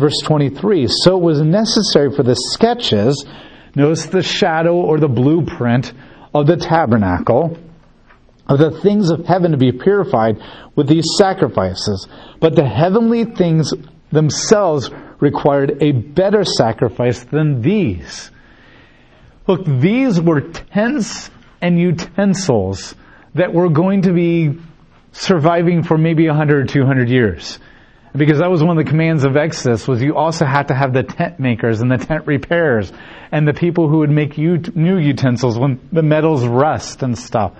Verse 23, so it was necessary for the sketches, notice the shadow or the blueprint of the tabernacle, of the things of heaven to be purified with these sacrifices. But the heavenly things themselves required a better sacrifice than these. Look, these were tents and utensils that were going to be surviving for maybe 100 or 200 years. Because that was one of the commands of Exodus, was you also had to have the tent makers and the tent repairers and the people who would make new utensils when the metals rust and stuff.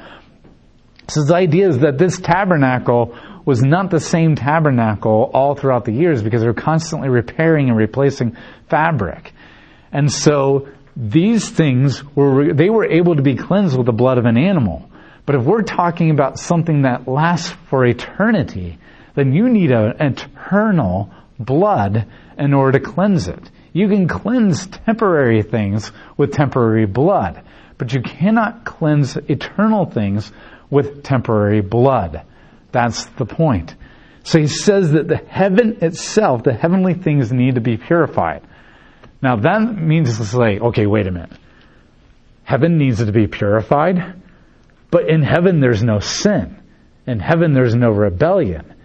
So the idea is that this tabernacle was not the same tabernacle all throughout the years because they were constantly repairing and replacing fabric. And so these things, they were able to be cleansed with the blood of an animal. But if we're talking about something that lasts for eternity, then you need an eternal blood in order to cleanse it. You can cleanse temporary things with temporary blood, but you cannot cleanse eternal things with temporary blood. That's the point. So he says that the heaven itself, the heavenly things need to be purified. Now that means to say, okay, wait a minute. Heaven needs to be purified, but in heaven there's no sin. In heaven there's no rebellion.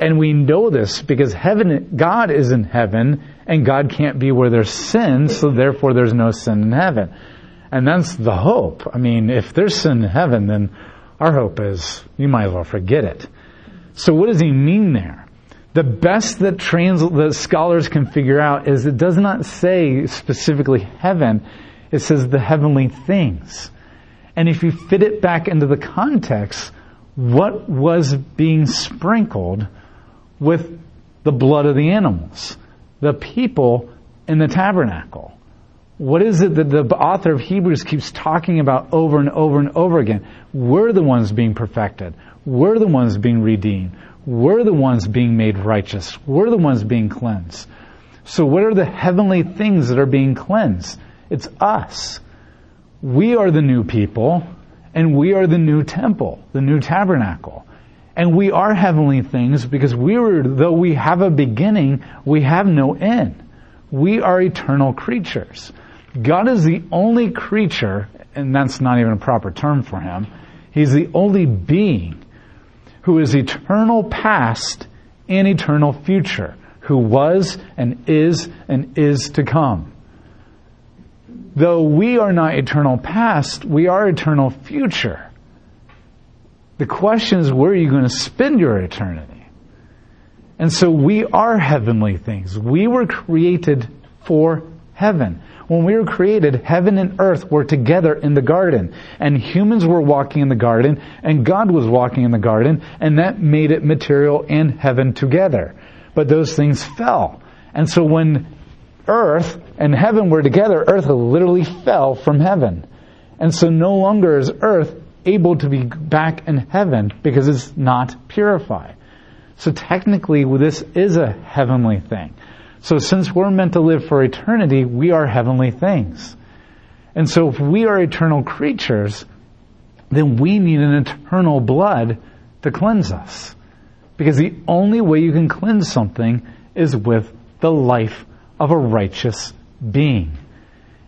And we know this because heaven, God is in heaven, and God can't be where there's sin, so therefore there's no sin in heaven. And that's the hope. I mean, if there's sin in heaven, then our hope is you might as well forget it. So what does he mean there? The best that the scholars can figure out is it does not say specifically heaven. It says the heavenly things. And if you fit it back into the context, what was being sprinkled with the blood of the animals, the people in the tabernacle? What is it that the author of Hebrews keeps talking about over and over and over again? We're the ones being perfected. We're the ones being redeemed. We're the ones being made righteous. We're the ones being cleansed. So what are the heavenly things that are being cleansed? It's us. We are the new people, and we are the new temple, the new tabernacle. And we are heavenly things because though we have a beginning, we have no end. We are eternal creatures. God is the only creature, and that's not even a proper term for him. He's the only being who is eternal past and eternal future, who was and is to come. Though we are not eternal past, we are eternal future. The question is, where are you going to spend your eternity? And so we are heavenly things. We were created for heaven. When we were created, heaven and earth were together in the garden. And humans were walking in the garden, and God was walking in the garden, and that made it material and heaven together. But those things fell. And so when earth and heaven were together, earth literally fell from heaven. And so no longer is earth able to be back in heaven because it's not purified. So technically, this is a heavenly thing. So since we're meant to live for eternity, we are heavenly things. And so if we are eternal creatures, then we need an eternal blood to cleanse us. Because the only way you can cleanse something is with the life of a righteous being.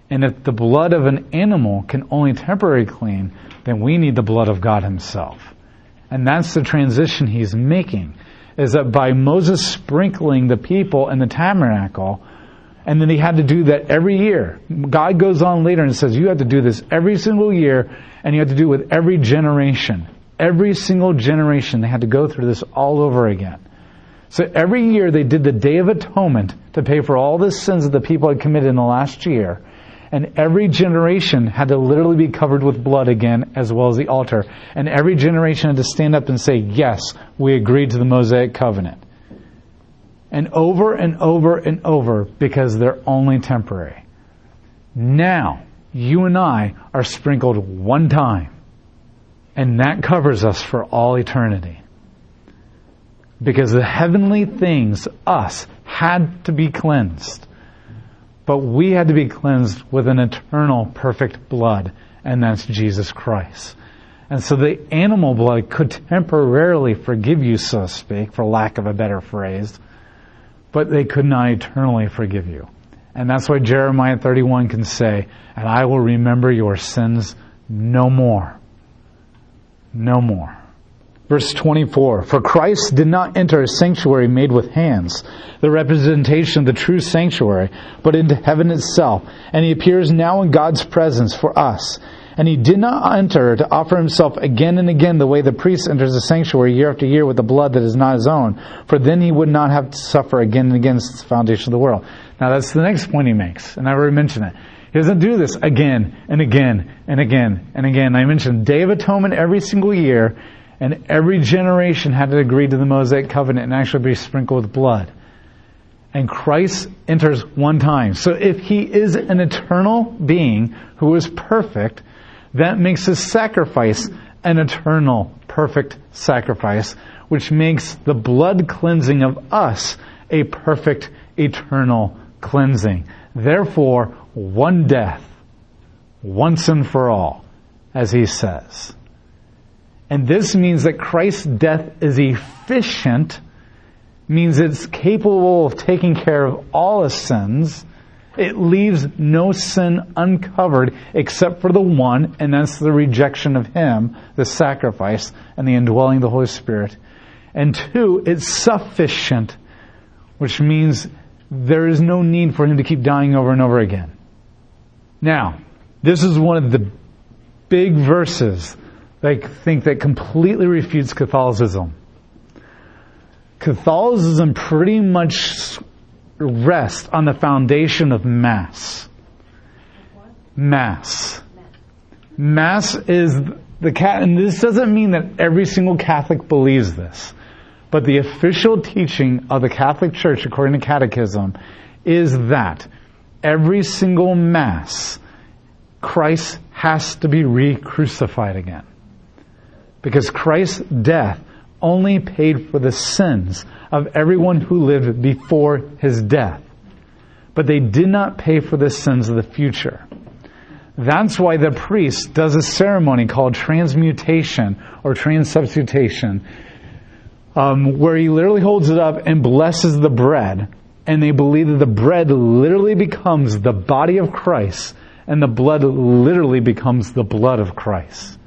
And if the blood of an animal can only temporarily clean, then we need the blood of God himself. And that's the transition he's making, is that by Moses sprinkling the people in the tabernacle, and then he had to do that every year. God goes on later and says, you have to do this every single year, and you have to do it with every generation. Every single generation, they had to go through this all over again. So every year they did the Day of Atonement to pay for all the sins that the people had committed in the last year. And every generation had to literally be covered with blood again, as well as the altar. And every generation had to stand up and say, yes, we agreed to the Mosaic Covenant. And over and over and over, because they're only temporary. Now, you and I are sprinkled one time. And that covers us for all eternity. Because the heavenly things, us, had to be cleansed. But we had to be cleansed with an eternal, perfect blood, and that's Jesus Christ. And so the animal blood could temporarily forgive you, so to speak, for lack of a better phrase. but they could not eternally forgive you. And that's why Jeremiah 31 can say, and I will remember your sins no more. No more. Verse 24, for Christ did not enter a sanctuary made with hands, the representation of the true sanctuary, but into heaven itself. And he appears now in God's presence for us. And he did not enter to offer himself again and again the way the priest enters the sanctuary year after year with the blood that is not his own. For then he would not have to suffer again and again since the foundation of the world. Now that's the next point he makes, and I already mentioned it. He doesn't do this again and again and again and again. I mentioned Day of Atonement every single year. And every generation had to agree to the Mosaic Covenant and actually be sprinkled with blood. And Christ enters one time. So if he is an eternal being who is perfect, that makes his sacrifice an eternal, perfect sacrifice, which makes the blood cleansing of us a perfect, eternal cleansing. Therefore, one death, once and for all, as he says. And this means that Christ's death is efficient, means it's capable of taking care of all his sins. It leaves no sin uncovered except for the one, and that's the rejection of him, the sacrifice, and the indwelling of the Holy Spirit. And two, it's sufficient, which means there is no need for him to keep dying over and over again. Now, this is one of the big verses I think that completely refutes Catholicism. Catholicism pretty much rests on the foundation of Mass. Mass. Mass is the cat, and this doesn't mean that every single Catholic believes this, but the official teaching of the Catholic Church, according to Catechism, is that every single Mass, Christ has to be re-crucified again. Because Christ's death only paid for the sins of everyone who lived before his death. But they did not pay for the sins of the future. That's why the priest does a ceremony called transmutation or transubstitution, where he literally holds it up and blesses the bread. And they believe that the bread literally becomes the body of Christ and the blood literally becomes the blood of Christ.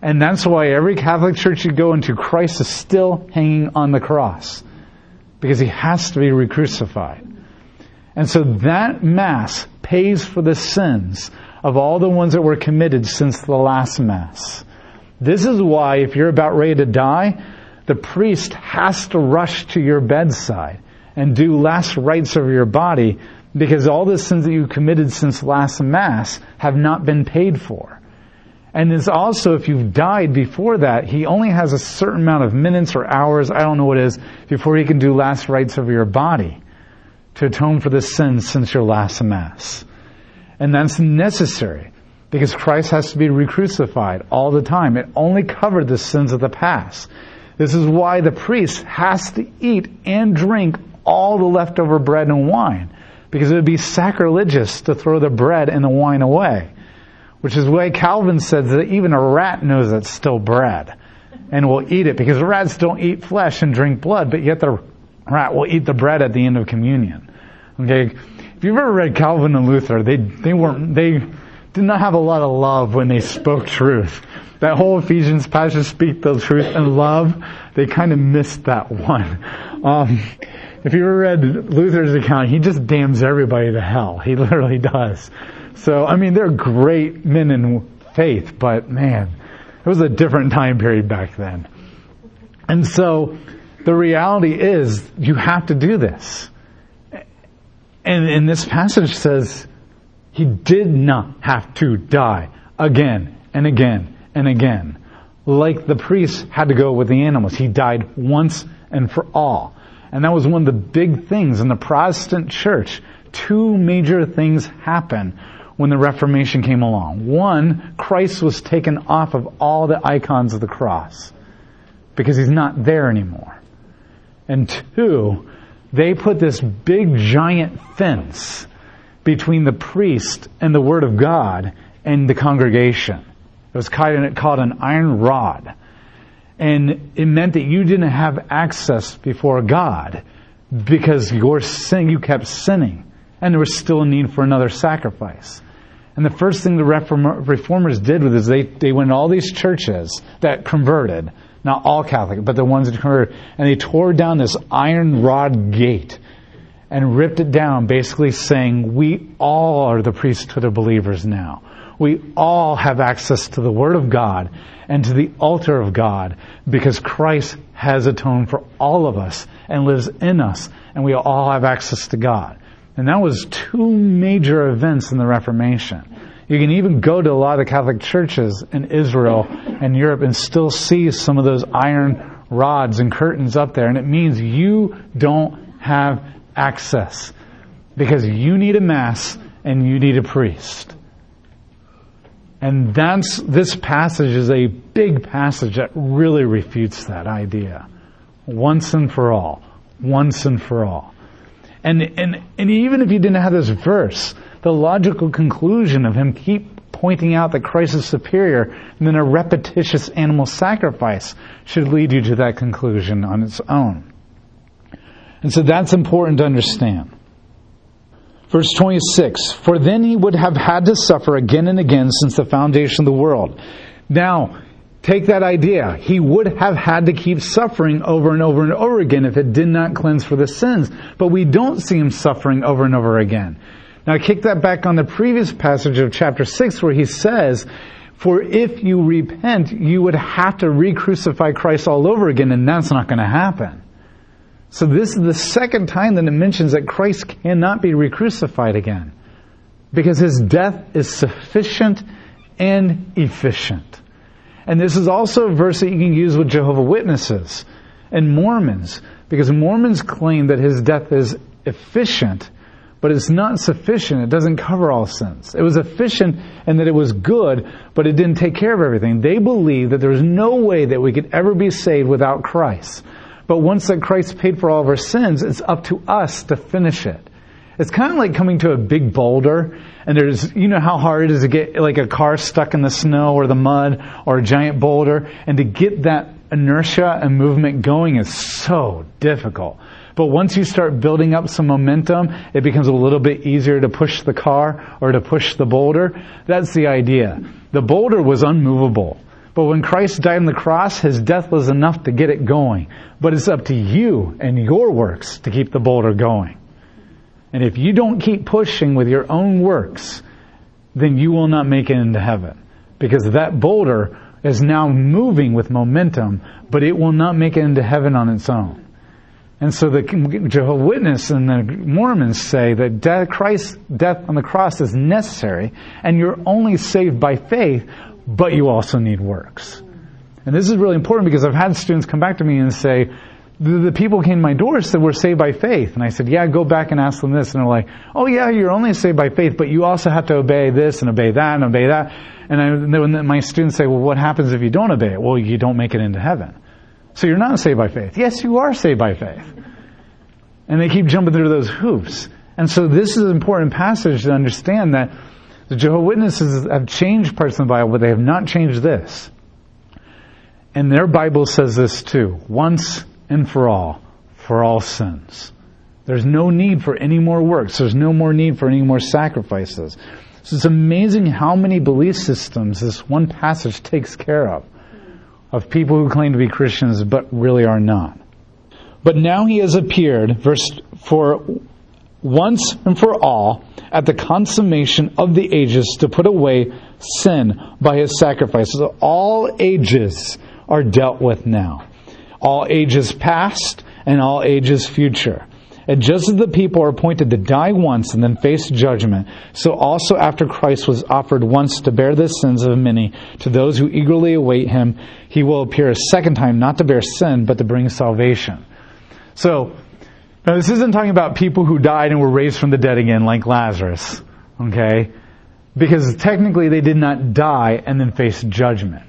And that's why every Catholic church you go into, Christ is still hanging on the cross. Because he has to be re-crucified. And so that Mass pays for the sins of all the ones that were committed since the last Mass. This is why if you're about ready to die, the priest has to rush to your bedside and do last rites over your body, because all the sins that you committed since last Mass have not been paid for. And it's also, if you've died before that, he only has a certain amount of minutes or hours, I don't know what it is, before he can do last rites over your body to atone for the sins since your last Mass. And that's necessary because Christ has to be re-crucified all the time. It only covered the sins of the past. This is why the priest has to eat and drink all the leftover bread and wine, because it would be sacrilegious to throw the bread and the wine away. Which is why Calvin says that even a rat knows it's still bread and will eat it, because rats don't eat flesh and drink blood, but yet the rat will eat the bread at the end of communion. Okay, if you've ever read Calvin and Luther, they did not have a lot of love when they spoke truth. That whole Ephesians passage, speak the truth in love, they kind of missed that one. If you ever read Luther's account, he just damns everybody to hell. He literally does. So, I mean, they're great men in faith, but man, it was a different time period back then. And so, the reality is, you have to do this. And this passage says, he did not have to die again and again and again. Like the priest had to go with the animals. He died once and for all. And that was one of the big things in the Protestant church. Two major things happened when the Reformation came along. One, Christ was taken off of all the icons of the cross because he's not there anymore. And two, they put this big giant fence between the priest and the Word of God and the congregation. It was called an iron rod. And it meant that you didn't have access before God because your sin, you kept sinning, and there was still a need for another sacrifice. And the first thing the reformers did was they went to all these churches that converted, not all Catholic, but the ones that converted, and they tore down this iron rod gate and ripped it down, basically saying, we all are the priesthood of believers now. We all have access to the Word of God and to the altar of God because Christ has atoned for all of us and lives in us, and we all have access to God. And that was two major events in the Reformation. You can even go to a lot of Catholic churches in Israel and Europe and still see some of those iron rods and curtains up there, and it means you don't have access because you need a Mass and you need a priest. And this passage is a big passage that really refutes that idea. Once and for all. Once and for all. And even if you didn't have this verse, the logical conclusion of him keep pointing out that Christ is superior and then a repetitious animal sacrifice should lead you to that conclusion on its own. And so that's important to understand. Verse 26, for then he would have had to suffer again and again since the foundation of the world. Now, take that idea. He would have had to keep suffering over and over and over again if it did not cleanse for the sins. But we don't see him suffering over and over again. Now, kick that back on the previous passage of chapter 6 where he says, for if you repent, you would have to re-crucify Christ all over again, and that's not going to happen. So this is the second time that it mentions that Christ cannot be re-crucified again because his death is sufficient and efficient. And this is also a verse that you can use with Jehovah's Witnesses and Mormons, because Mormons claim that his death is efficient, but it's not sufficient. It doesn't cover all sins. It was efficient and that it was good, but it didn't take care of everything. They believe that there's no way that we could ever be saved without Christ. But once that Christ paid for all of our sins, it's up to us to finish it. It's kind of like coming to a big boulder, and there's, you know how hard it is to get like a car stuck in the snow or the mud or a giant boulder, and to get that inertia and movement going is so difficult. But once you start building up some momentum, it becomes a little bit easier to push the car or to push the boulder. That's the idea. The boulder was unmovable. But when Christ died on the cross, his death was enough to get it going. But it's up to you and your works to keep the boulder going. And if you don't keep pushing with your own works, then you will not make it into heaven. Because that boulder is now moving with momentum, but it will not make it into heaven on its own. And so the Jehovah's Witness and the Mormons say that Christ's death on the cross is necessary, and you're only saved by faith, but you also need works. And this is really important because I've had students come back to me and say, the people came to my door said, we're saved by faith. And I said, yeah, go back and ask them this. And they're like, oh yeah, you're only saved by faith, but you also have to obey this and obey that and obey that. And then my students say, well, what happens if you don't obey it? Well, you don't make it into heaven. So you're not saved by faith. Yes, you are saved by faith. And they keep jumping through those hoops. And so this is an important passage to understand that the Jehovah's Witnesses have changed parts of the Bible, but they have not changed this. And their Bible says this too. Once and for all sins. There's no need for any more works. There's no more need for any more sacrifices. So it's amazing how many belief systems this one passage takes care of people who claim to be Christians but really are not. But now he has appeared, for once and for all, at the consummation of the ages to put away sin by his sacrifice. So all ages are dealt with now. All ages past and all ages future. And just as the people are appointed to die once and then face judgment, so also after Christ was offered once to bear the sins of many, to those who eagerly await him, he will appear a second time, not to bear sin, but to bring salvation. So, now, this isn't talking about people who died and were raised from the dead again, like Lazarus, okay? Because technically they did not die and then face judgment.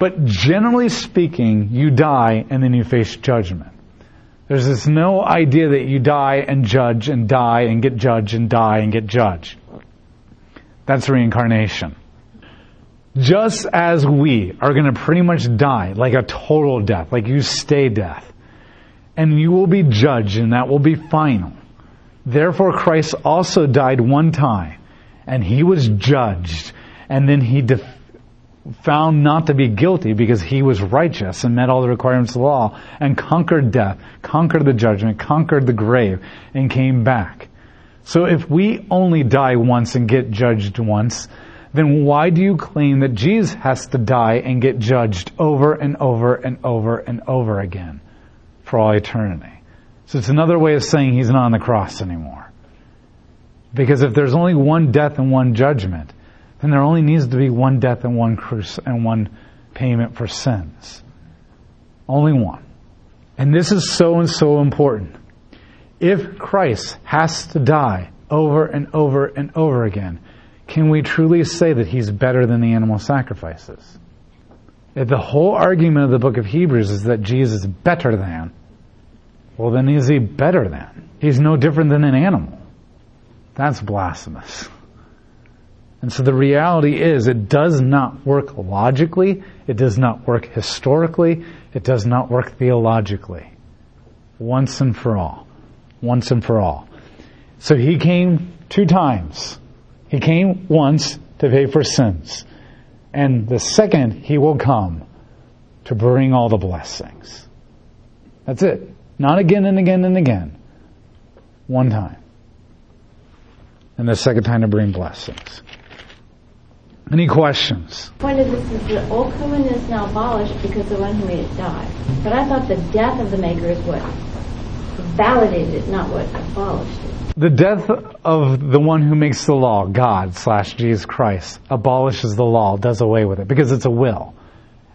But generally speaking, you die and then you face judgment. There's this no idea that you die and judge and die and get judged and die and get judged. That's reincarnation. Just as we are going to pretty much die, like a total death, like you stay death, and you will be judged, and that will be final. Therefore Christ also died one time, and he was judged, and then he found not to be guilty because he was righteous and met all the requirements of the law, and conquered death, conquered the judgment, conquered the grave, and came back. So if we only die once and get judged once, then why do you claim that Jesus has to die and get judged over and over and over and over again for all eternity? So it's another way of saying he's not on the cross anymore. Because if there's only one death and one judgment, then there only needs to be one death and one crucifix and one payment for sins. Only one. And this is so important. If Christ has to die over and over and over again, can we truly say that he's better than the animal sacrifices? If the whole argument of the book of Hebrews is that Jesus is better than, well, then is he better than? He's no different than an animal. That's blasphemous. And so the reality is, it does not work logically, it does not work historically, it does not work theologically. Once and for all. Once and for all. So he came two times. He came once to pay for sins. And the second, he will come to bring all the blessings. That's it. Not again and again and again. One time. And the second time to bring blessings. Any questions? The point of this is the old covenant is now abolished because the one who made it died. But I thought the death of the maker is what validated it, not what abolished it. The death of the one who makes the law, God/Jesus Christ, abolishes the law, does away with it, because it's a will.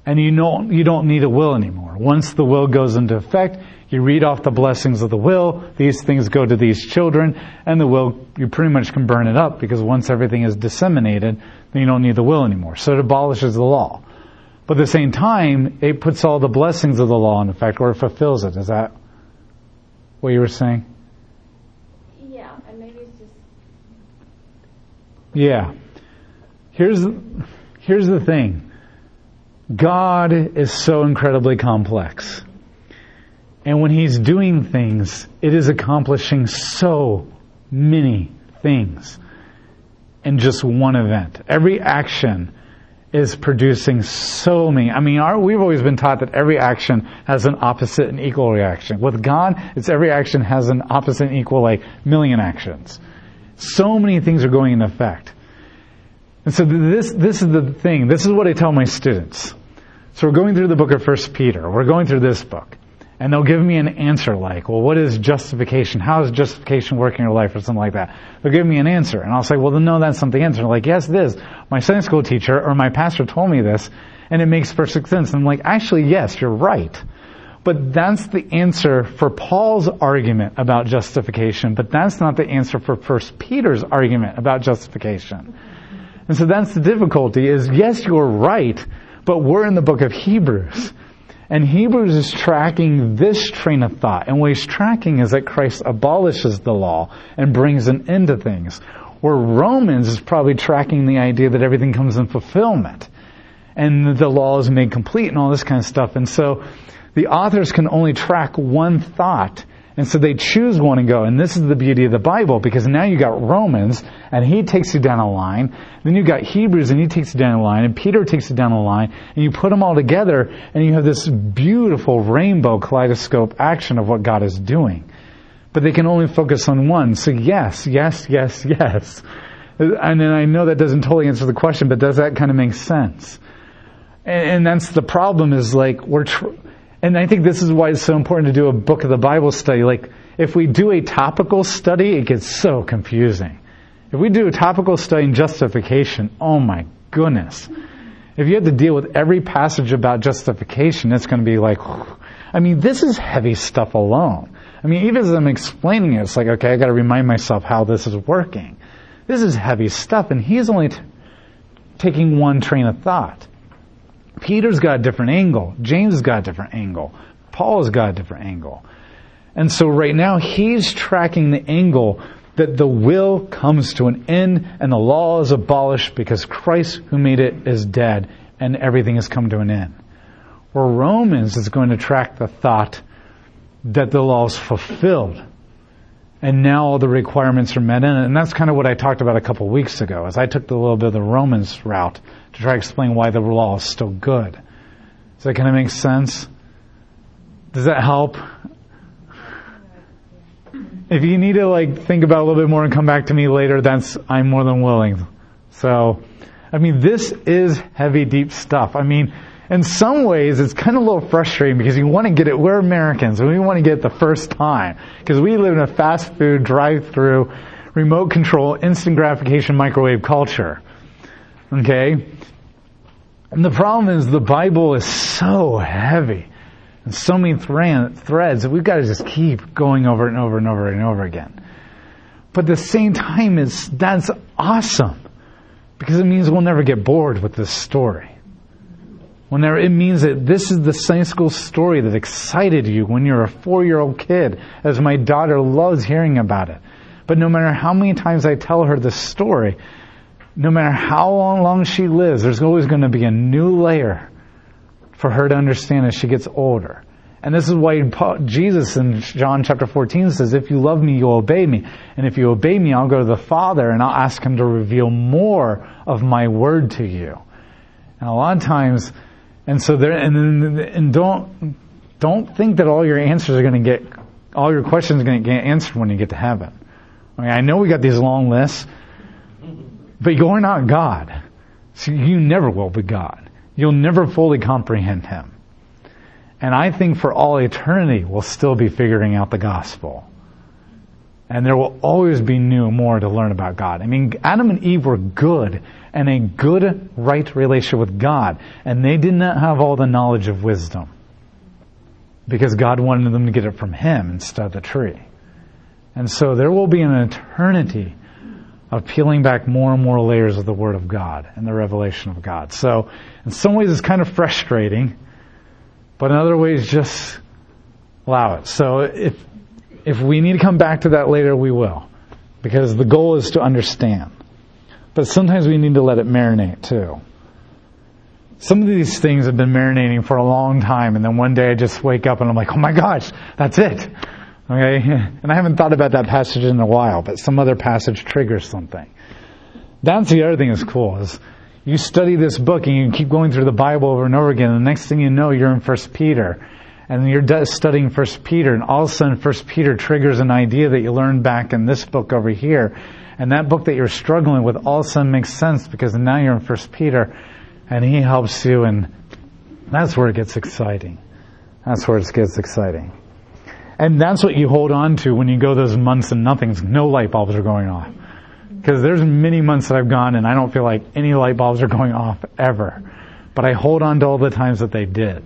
And you don't need a will anymore. Once the will goes into effect, you read off the blessings of the will, these things go to these children, and the will, you pretty much can burn it up, because once everything is disseminated, then you don't need the will anymore. So it abolishes the law. But at the same time, it puts all the blessings of the law in effect, or it fulfills it. Is that what you were saying? Yeah, and maybe it's just... Yeah. Here's the thing. God is so incredibly complex. And when he's doing things, it is accomplishing so many things in just one event. Every action is producing so many. We've always been taught that every action has an opposite and equal reaction. With God, it's every action has an opposite and equal, like, million actions. So many things are going into effect. And so this is the thing. This is what I tell my students. So we're going through the book of 1 Peter. We're going through this book. And they'll give me an answer like, well, what is justification? How does justification work in your life, or something like that? They'll give me an answer. And I'll say, well, no, that's not the answer. And they're like, yes, it is. My Sunday school teacher or my pastor told me this, and it makes perfect sense. And I'm like, actually, yes, you're right. But that's the answer for Paul's argument about justification, but that's not the answer for 1 Peter's argument about justification. And so that's the difficulty is, yes, you're right, but we're in the book of Hebrews. And Hebrews is tracking this train of thought. And what he's tracking is that Christ abolishes the law and brings an end to things. Where Romans is probably tracking the idea that everything comes in fulfillment. And the law is made complete and all this kind of stuff. And so the authors can only track one thought. And so they choose one and go. And this is the beauty of the Bible, because now you got Romans and he takes you down a line. Then you got Hebrews and he takes you down a line. And Peter takes you down a line. And you put them all together and you have this beautiful rainbow kaleidoscope action of what God is doing. But they can only focus on one. So yes, yes, yes, yes. And then I know that doesn't totally answer the question, but does that kind of make sense? And that's the problem is like And I think this is why it's so important to do a book of the Bible study. Like, if we do a topical study, it gets so confusing. If we do a topical study in justification, oh my goodness. If you had to deal with every passage about justification, it's going to be like, this is heavy stuff alone. Even as I'm explaining it, it's like, okay, I got to remind myself how this is working. This is heavy stuff, and he's only taking one train of thought. Peter's got a different angle. James has got a different angle. Paul's got a different angle. And so right now, he's tracking the angle that the will comes to an end and the law is abolished because Christ who made it is dead and everything has come to an end. Where Romans is going to track the thought that the law is fulfilled. And now all the requirements are met in it. And that's kind of what I talked about a couple of weeks ago, as I took the little bit of the Romans route to try to explain why the law is still good. Does that kind of make sense? Does that help? If you need to think about it a little bit more and come back to me later, I'm more than willing. So, this is heavy, deep stuff. In some ways, it's kind of a little frustrating because you want to get it. We're Americans, and we want to get it the first time because we live in a fast food, drive-through, remote control, instant gratification, microwave culture. Okay? And the problem is the Bible is so heavy and so many threads that we've got to just keep going over and over and over and over again. But at the same time, that's awesome because it means we'll never get bored with this story. It means that this is the Sunday school story that excited you when you were a 4-year-old kid, as my daughter loves hearing about it. But no matter how many times I tell her this story, no matter how long she lives, there's always going to be a new layer for her to understand as she gets older. And this is why Jesus in John chapter 14 says, if you love me, you'll obey me. And if you obey me, I'll go to the Father and I'll ask him to reveal more of my word to you. And a lot of times... And so there, and don't think that all your answers are going to get, all your questions are going to get answered when you get to heaven. I know we got these long lists, but you're not God. So you never will be God. You'll never fully comprehend him. And I think for all eternity, we'll still be figuring out the gospel. And there will always be new and more to learn about God. Adam and Eve were good and a good, right relationship with God. And they did not have all the knowledge of wisdom because God wanted them to get it from him instead of the tree. And so there will be an eternity of peeling back more and more layers of the Word of God and the revelation of God. So in some ways it's kind of frustrating, but in other ways just allow it. So If we need to come back to that later, we will. Because the goal is to understand. But sometimes we need to let it marinate, too. Some of these things have been marinating for a long time, and then one day I just wake up and I'm like, oh my gosh, that's it. Okay? And I haven't thought about that passage in a while, but some other passage triggers something. That's the other thing that's cool, is you study this book and you keep going through the Bible over and over again, and the next thing you know, you're in 1 Peter. And you're studying 1 Peter, and all of a sudden 1 Peter triggers an idea that you learned back in this book over here. And that book that you're struggling with all of a sudden makes sense because now you're in 1 Peter, and he helps you, and that's where it gets exciting. That's where it gets exciting. And that's what you hold on to when you go those months and nothing's, no light bulbs are going off. Because there's many months that I've gone, and I don't feel like any light bulbs are going off ever. But I hold on to all the times that they did.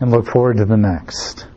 And look forward to the next.